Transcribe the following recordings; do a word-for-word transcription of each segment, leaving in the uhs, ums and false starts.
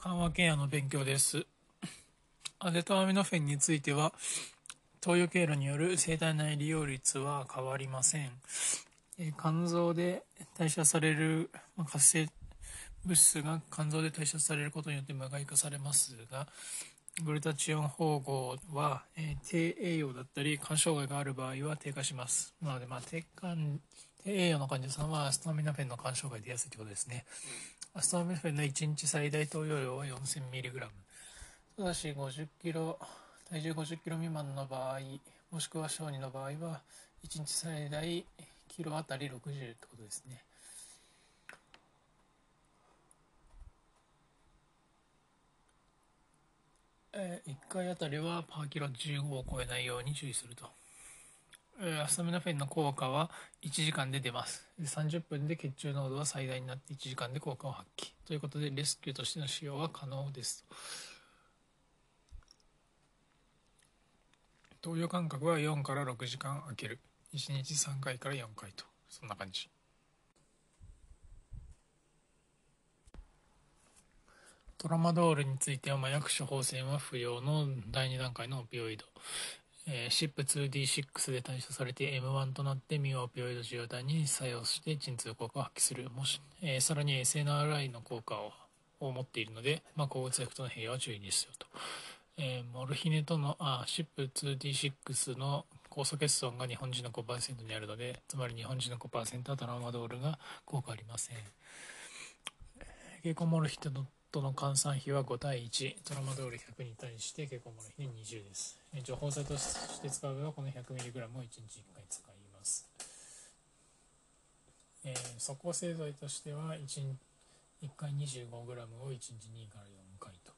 緩和ケアの勉強です。アデトアミノフェンについては、投与経路による生体内利用率は変わりません。肝臓で代謝される活性物質が肝臓で代謝されることによって無害化されますが、グルタチオン包合は、えー、低栄養だったり肝障害がある場合は低下します。なので、まあ、低, 低栄養の患者さんはアスタミノフェンの肝障害出やすいということですね。アスタミノフェンのいちにち最大投与量は よんせんミリグラム、 ただしごじゅっキロ体重ごじゅっキロ未満の場合、もしくは小児の場合はいちにち最大キロあたりろくじゅうってことですね。えー、いっかいあたりはパーキロじゅうごを超えないように注意すると。えー、アスタミノフェンの効果はいちじかんで出ます。さんじゅっぷんで血中濃度は最大になっていちじかんで効果を発揮ということで、レスキューとしての使用は可能です。投与間隔はよんからろくじかん空ける、いちにちさんかいからよんかいと、そんな感じ。トラマドールについては、まあ、薬処方箋は不要のだいにだんかいのオピオイド、えー、シーアイピーツーディーシックス で代謝されて エムワン となってミオオピオイド受容体に作用して鎮痛効果を発揮する。もし、えー、さらに エスエヌアールアイ の効果をを持っているので、まあ、抗うつ薬との併用は注意ですよと。えー、モルヒネとの シーアイピーツーディーシックス の酵素欠損が日本人の ごパーセント にあるので、つまり日本人の ごパーセント はトラマドールが効果ありません。経口モルヒネとの換算比はごたいいち、トラマドールひゃくに対して経口モルヒネにじゅうです。情報剤として使うのはこの ひゃくミリグラム をいちにちいっかい使います。えー、即効製剤としてはいっかい にじゅうごグラム をいちにちにからよんかいと、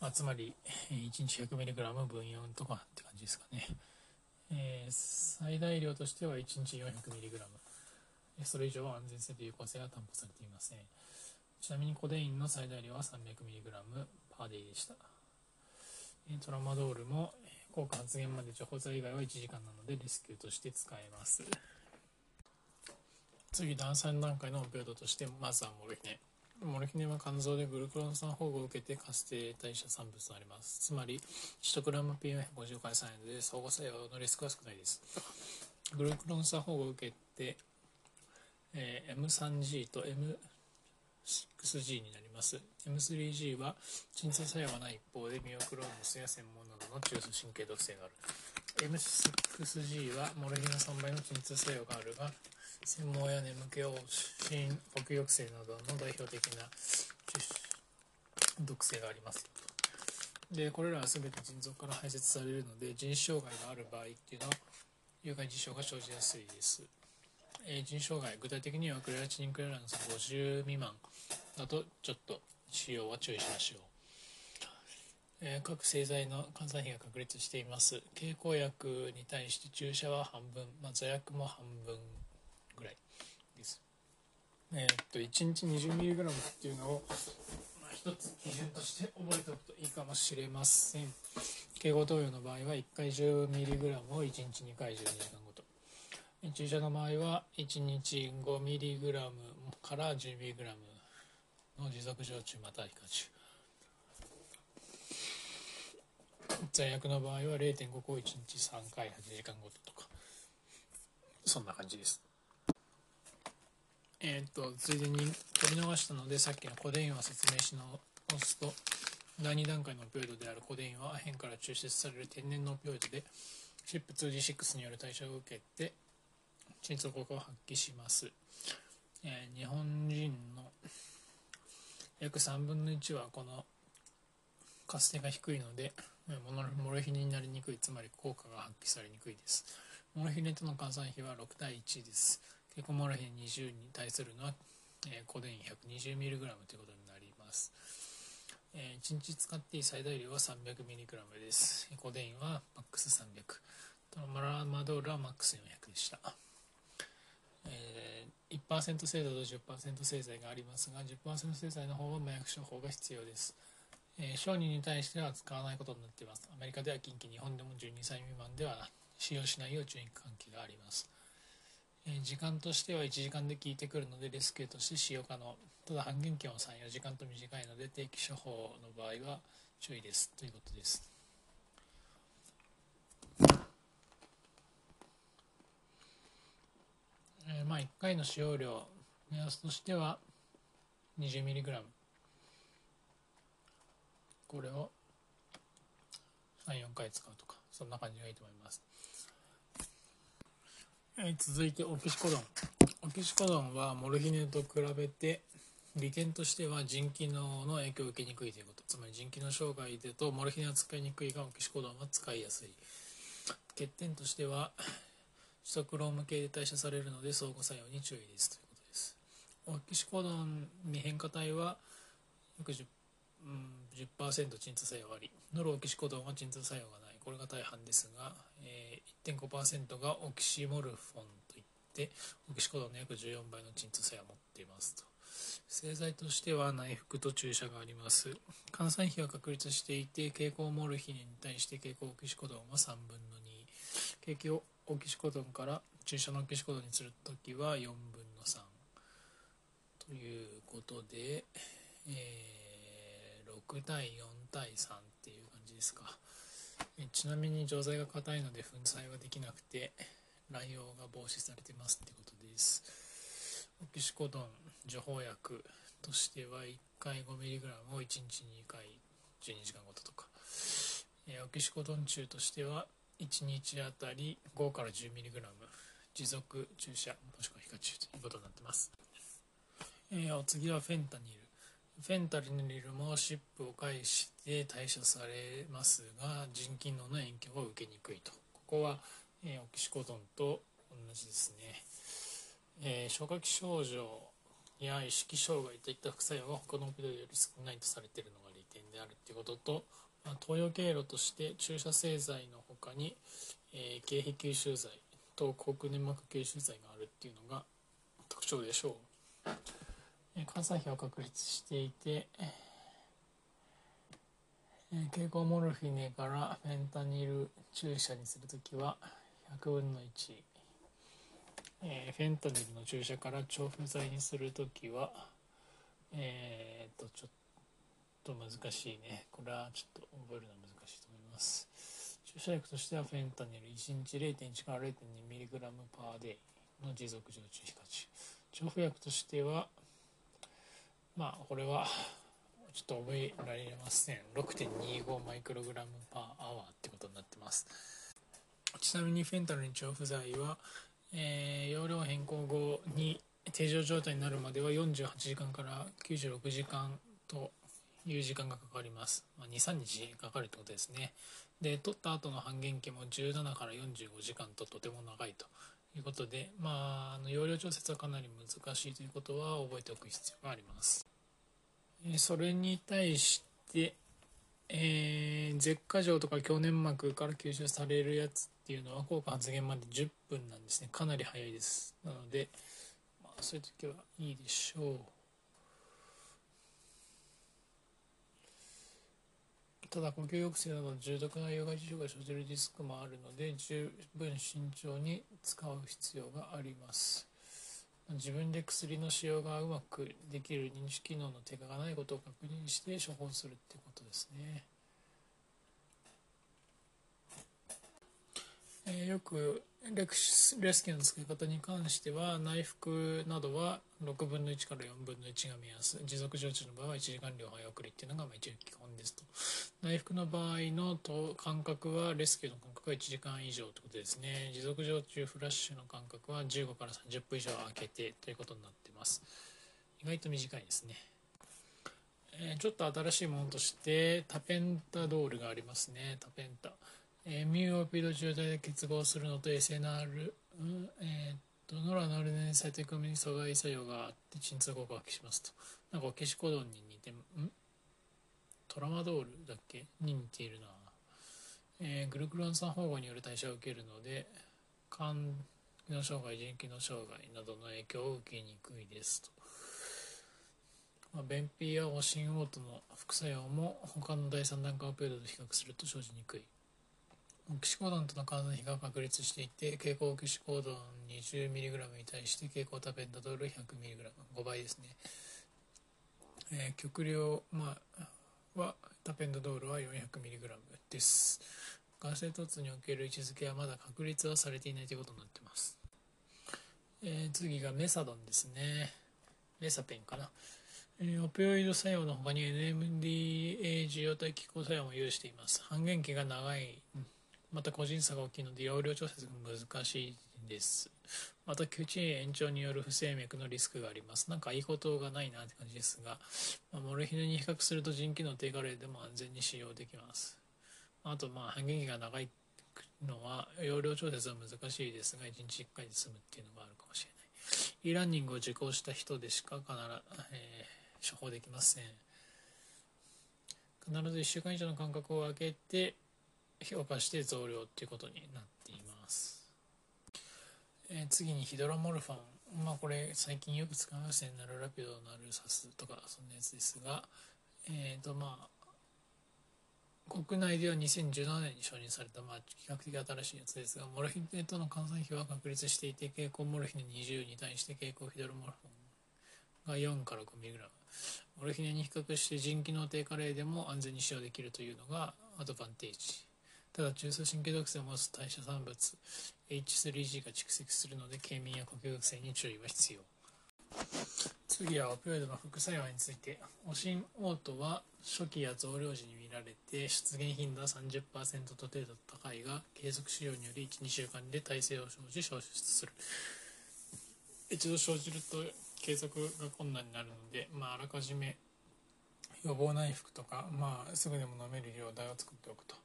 まあ、つまりいちにち ひゃくミリグラム 分よんとかって感じですかね。えー、最大量としてはいちにち よんひゃくミリグラム、 それ以上は安全性と有効性が担保されていません。ちなみにコデインの最大量は さんびゃくミリグラム パーデイでした。えー、トラマドールも効果発現まで除法剤以外はいちじかんなのでレスキューとして使えます。次、だいさんだんかいのオピオイドとして、まずはモルヒネ。モルヒネは肝臓でグルクロン酸保護を受けて活性代謝産物となります。つまり いちグラムピーエムエフごじゅう からさんえんで相互作用のリスクは少ないです。グルクロン酸保護を受けて、えー、エムスリージー と エムシックスジー になります。 エムスリージー は鎮痛作用がない一方でミオクローモスや繊毛などの中枢神経毒性がある。 エムシックスジー はモルヒネのさんばいの鎮痛作用があるが、専門や眠気を心北抑制などの代表的な毒性があります。で、これらは全て腎臓から排泄されるので、腎障害がある場合っていうのは有害事象が生じやすいです。えー、腎障害、具体的にはクレアチニンクレランスごじゅう未満だとちょっと使用は注意しましょう。えー、各製剤の換算比が確立しています。経口薬に対して注射は半分、まあ、座薬も半分ぐらいです。えー、っといちにち にじゅうミリグラム っていうのを、まあ、一つ基準として覚えておくといいかもしれません。経口投与の場合はいっかい じゅうミリグラム をいちにちにかいじゅうにじかんごと、注射の場合はいちにち ごミリグラム から じゅうミリグラム の持続常駐または皮下中、座薬の場合は れいてんご 個をいちにちさんかいはちじかんごととか、そんな感じです。えー、とついでに取り逃したので、さっきのコデインは説明し直すと、だいにだんかいのオピオイドであるコデインはアヘンから抽出される天然のオピオイドで シーアイピーツーディーシックス による代謝を受けて鎮痛効果を発揮します。えー、日本人の約さんぶんのいちはこの活性が低いのでモルヒネになりにくい、つまり効果が発揮されにくいです。モルヒネとの換算比はろくたいいちです。経口モルヒネにじゅうに対するのは、えー、コデイン ひゃくにじゅうミリグラム ということになります。えー、いちにち使っていい最大量は さんびゃくミリグラム です。コデインはマックスさんびゃく、トラマドールはマックスよんひゃくでした。えー、いちパーセント 製剤と じゅっパーセント 製剤がありますが、 じゅっパーセント 製剤の方は麻薬処方が必要です。えー、小児に対しては使わないことになっています。アメリカでは禁忌、日本でもじゅうにさい未満では使用しないよう注意喚起があります。時間としてはいちじかんで効いてくるのでレスキューとして使用可能、ただ半減期はさん、よじかんと短いので定期処方の場合は注意ですということです。えー、まあいっかいの使用量目安としては にじゅうミリグラム、 これをさん、よんかい使うとかそんな感じがいいと思います。えー、続いてオキシコドン。オキシコドンはモルヒネと比べて利点としては腎機能の影響を受けにくいということ、つまり腎機能障害でとモルヒネは使いにくいがオキシコドンは使いやすい。欠点としてはシトクローム系で代謝されるので相互作用に注意ですということです。オキシコドンに変化体は約 じゅっパーセント、うん、じゅっパーセント 鎮痛作用あり、ノルオキシコドンは鎮痛作用がない、これが大半ですが、えー、いってんごパーセント がオキシモルフォンといってオキシコドンの約じゅうよんばいの鎮痛作用を持っていますと。製剤としては内服と注射があります。患散比は確立していて経口モルヒネに対して経口オキシコドンはさんぶんのに、経口オキシコドンから注射のオキシコドンにするときはよんぶんのさんということで、えー、ろくたいよんたいさんっていう感じですか。えちなみに錠剤が硬いので粉砕はできなくて乱用が防止されてますってことです。オキシコドン除法薬としてはいっかい ごミリグラム をいちにちにかいじゅうにじかんごととか、えー、オキシコドン中としてはいちにちあたりごからじゅうミリグラム 持続注射もしくは皮下注ということになってます。えー、お次はフェンタニル。フェンタニルもシップを介して代謝されますが腎機能の影響を受けにくいと。ここは、えー、オキシコドンと同じですね。えー、消化器症状や意識障害といった副作用は他のオピオイドより少ないとされているのが利点であるということと、まあ、投与経路として注射製剤の他に、えー、経皮吸収剤と口腔粘膜吸収剤があるっていうのが特徴でしょう。えー、患散比は確立していて、えー、経口モルフィネからフェンタニル注射にするときはひゃくぶんのいち、えー、フェンタニルの注射から調布剤にするときはえー、っとちょっと難しいね、これはちょっと覚えるのは難しいと思います。注射薬としてはフェンタニルいちにち れいてんいちかられいてんにミリグラム パーデイの持続常駐皮下注、調布薬としてはまあこれはちょっと覚えられません ろくてんにごマイクログラム パーアワーってことになってます。ちなみにフェンタニル調布剤はえー、容量変更後に定常状態になるまではよんじゅうはちじかんからきゅうじゅうろくじかんという時間がかかります。まあ、に、みっかかかるってことですね。で取った後の半減期もじゅうななからよんじゅうごじかんととても長いということで、まあ、あの容量調節はかなり難しいということは覚えておく必要があります。それに対して、えー、舌下錠とか胸粘膜から吸収されるやつっていうのは効果発現までじゅっぷんなんですね。かなり早いです。なので、まあ、そういう時はいいでしょう。ただ呼吸抑制など重篤な有害事象が生じるリスクもあるので十分慎重に使う必要があります。自分で薬の使用がうまくできる認知機能の低下がないことを確認して処方するってことですね。えー、よくレクシレスキューの使い方に関しては内服などはろくぶんのいちからよんぶんのいちが目安、持続常駐の場合はいちじかんりょう早送りっていうのがまあ一応基本ですと。内服の場合のと間隔はレスキューの間隔はいちじかんいじょうということですね。持続常駐フラッシュの間隔はじゅうごからさんじゅっぷんいじょう空けてということになってます。意外と短いですね。えー、ちょっと新しいものとしてタペンタドールがありますね。タペンタミューオピード受容体で結合するのと エスエヌアール、うんえー、とノラノルネンサイト組み阻害作用があって鎮痛効果を発揮しますと。なんかオキシコドンに似てんトラマドールだっけに似ているな。えー、グルクロン酸包合による代謝を受けるので肝機能障害腎機能障害などの影響を受けにくいですと。まあ、便秘や発疹嘔吐の副作用も他のだいさんだんかんオピオイドと比較すると生じにくい。オキシコドンとの患散比が確立していて経口オキシコドン にじゅうミリグラム に対して経口タペンタドール ひゃくミリグラム ごばいですね。えー、極量、まあ、はタペンドドールは よんひゃくミリグラム です。ガス突における位置づけはまだ確立はされていないということになっています。えー、次がメサドンですね。メサペンかな。えー、オピオイド作用の他に エヌエムディーエー 受容体拮抗作用も有しています。半減期が長い、また個人差が大きいので容量調節が難しいです。またきゅうち延長による不整脈のリスクがあります。なんかいいことがないなって感じですが、まあ、モルヒネに比較すると腎機能低下例でも安全に使用できます。あとまあ半減期が長いのは容量調節は難しいですが、いちにちいっかいで済むっていうのがあるかもしれない。eランニングを受講した人でしか必ず、えー、処方できません。必ずいっしゅうかん以上の間隔を空けて評価して増量ということになっています。えー、次にヒドラモルファン、まあ、これ最近よく使いますね。ナルラピド、ナルサスとかそんなやつですが、えーとまあ国内ではにせんじゅうななねんに承認された、まあ、比較的新しいやつですが、モルヒネとの換算比は確立していて、蛍光モルヒネにじゅうに対して蛍光ヒドロモルフォンがよんからごミリグラム、モルヒネに比較して腎機能低下例でも安全に使用できるというのがアドバンテージ。ただ中枢神経毒性を持つ代謝産物 エイチスリージー が蓄積するので、軽眠や呼吸癖に注意は必要。次はオピオイドの副作用について。オシンオートは初期や増量時に見られて、出現頻度は さんじゅっパーセント と程度高いが、継続使用により いちにしゅうかんで耐性を生じ消失する。一度生じると継続が困難になるので、まあ、あらかじめ予防内服とか、まあ、すぐでも飲める量台を作っておくと。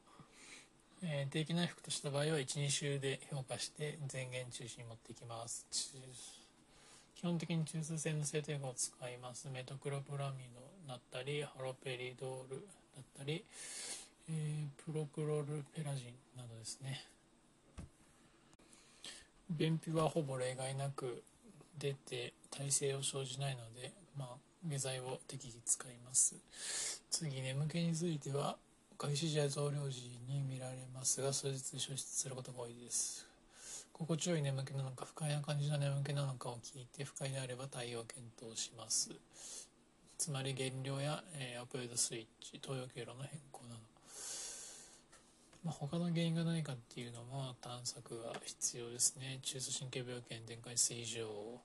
えー、定期内服とした場合は いちに 週で評価して前言中止に持っていきます。基本的に中枢性の制定法を使います。メトクロプラミドだったりハロペリドールだったり、えー、プロクロルペラジンなどですね。便秘はほぼ例外なく出て耐性を生じないので、まあ、下剤を適宜使います。次、眠気については開始時や増量時に見られますが、数日消失することが多いです。心地よい眠気なのか不快な感じの眠気なのかを聞いて、不快であれば対応を検討します。つまり減量や、えー、オピオイドスイッチ、投与経路の変更など、まあ、他の原因が何かっていうのも探索が必要ですね。中枢神経病圏、電解質異常、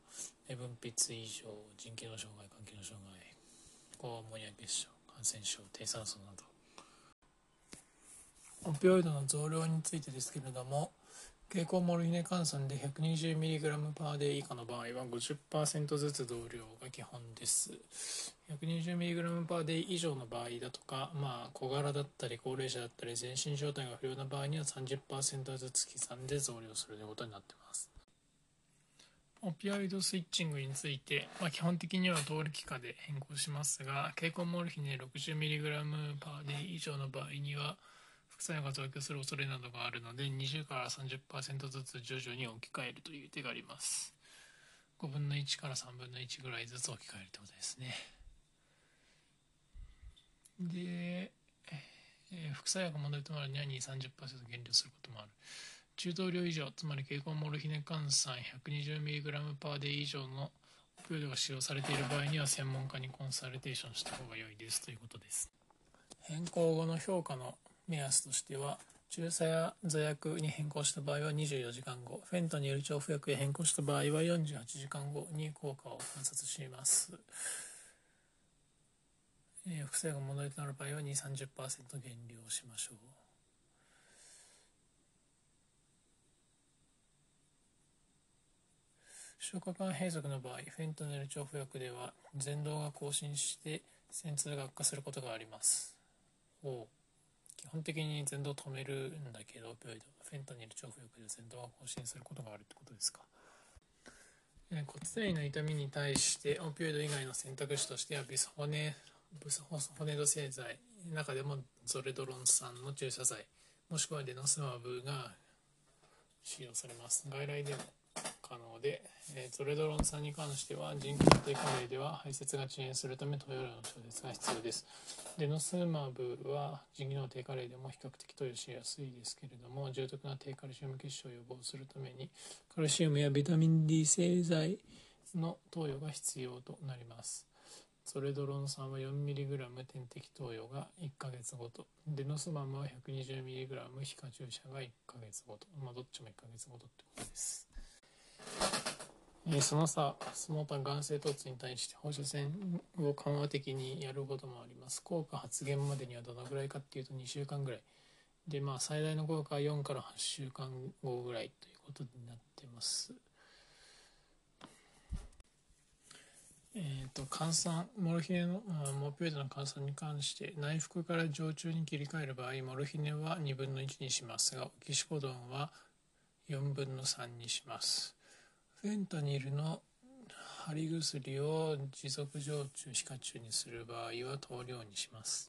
分泌異常、腎機能障害、肝機能障害、高アンモニア結晶、感染症、低酸素など。オピオイドの増量についてですけれども、蛍光モルヒネ換算で ひゃくにじゅうミリグラム パーデイ以下の場合は ごじゅっパーセント ずつ増量が基本です。 ひゃくにじゅうミリグラム パーデイ以上の場合だとか、まあ、小柄だったり高齢者だったり全身状態が不良な場合には さんじゅっパーセント ずつ刻んで増量するということになっています。オピオイドスイッチングについて、まあ、基本的には通り期間で変更しますが、蛍光モルヒネ ろくじゅうミリグラム パーデイ以上の場合には副作用が増強する恐れなどがあるので、にじゅうからさんじゅっパーセント ずつ徐々に置き換えるという手があります。ごぶんのいちからさんぶんのいちぐらいずつ置き換えるということですね。で、えー、副作用が問題となるには にじゅうからさんじゅっパーセント 減量することもある。中等量以上、つまり蛍光モルヒネ換算 ひゃくにじゅうミリグラム パーデイ以上のオピオイドが使用されている場合には、専門家にコンサルテーションした方が良いですということです。変更後の評価の目安としては、注射や座薬に変更した場合はにじゅうよじかんご、フェントによる調布薬へ変更した場合はよんじゅうはちじかんごに効果を観察します。えー、副作用が問題となる場合は にじゅうからさんじゅっパーセント 減量しましょう。消化管閉塞の場合、フェントによる調布薬では前動が更新して潜痛が悪化することがあります。おう、基本的に前動を止めるんだけど、オピオイド、フェンタニル調布薬で前動が更新することがあるってことですか。骨髄の痛みに対して、オピオイド以外の選択肢としては、ビスホネ、ブスホネド製剤、中でもゾレドロン酸の注射剤、もしくはデノスマブが使用されます。外来でも可能で、ゾレドロン酸に関しては、腎機能低下例では排泄が遅延するため、投与量の調節が必要です。デノスマブは腎機能低下例でも比較的投与しやすいですけれども、重篤な低カルシウム結晶を予防するためにカルシウムやビタミン D 製剤の投与が必要となります。ソレドロン酸は よんミリグラム 点滴投与がいっかげつごと、デノスマムは ひゃくにじゅうミリグラム 皮下注射がいっかげつごと、まあ、どっちもいっかげつごとってことです。その差、その他、眼性凸に対して放射線を緩和的にやることもあります。効果発現までにはどのぐらいかっていうとにしゅうかんぐらい。で、まあ、最大の効果はよんからはっしゅうかんごぐらいということになってます。えっと、換算、モルヒネの、モピュートの換算に関して、内服から静注に切り替える場合、モルヒネはにぶんのいちにしますが、オキシコドンはよんぶんのさんにします。フェンタニルの貼り薬を持続静注皮下注にする場合は投量にします。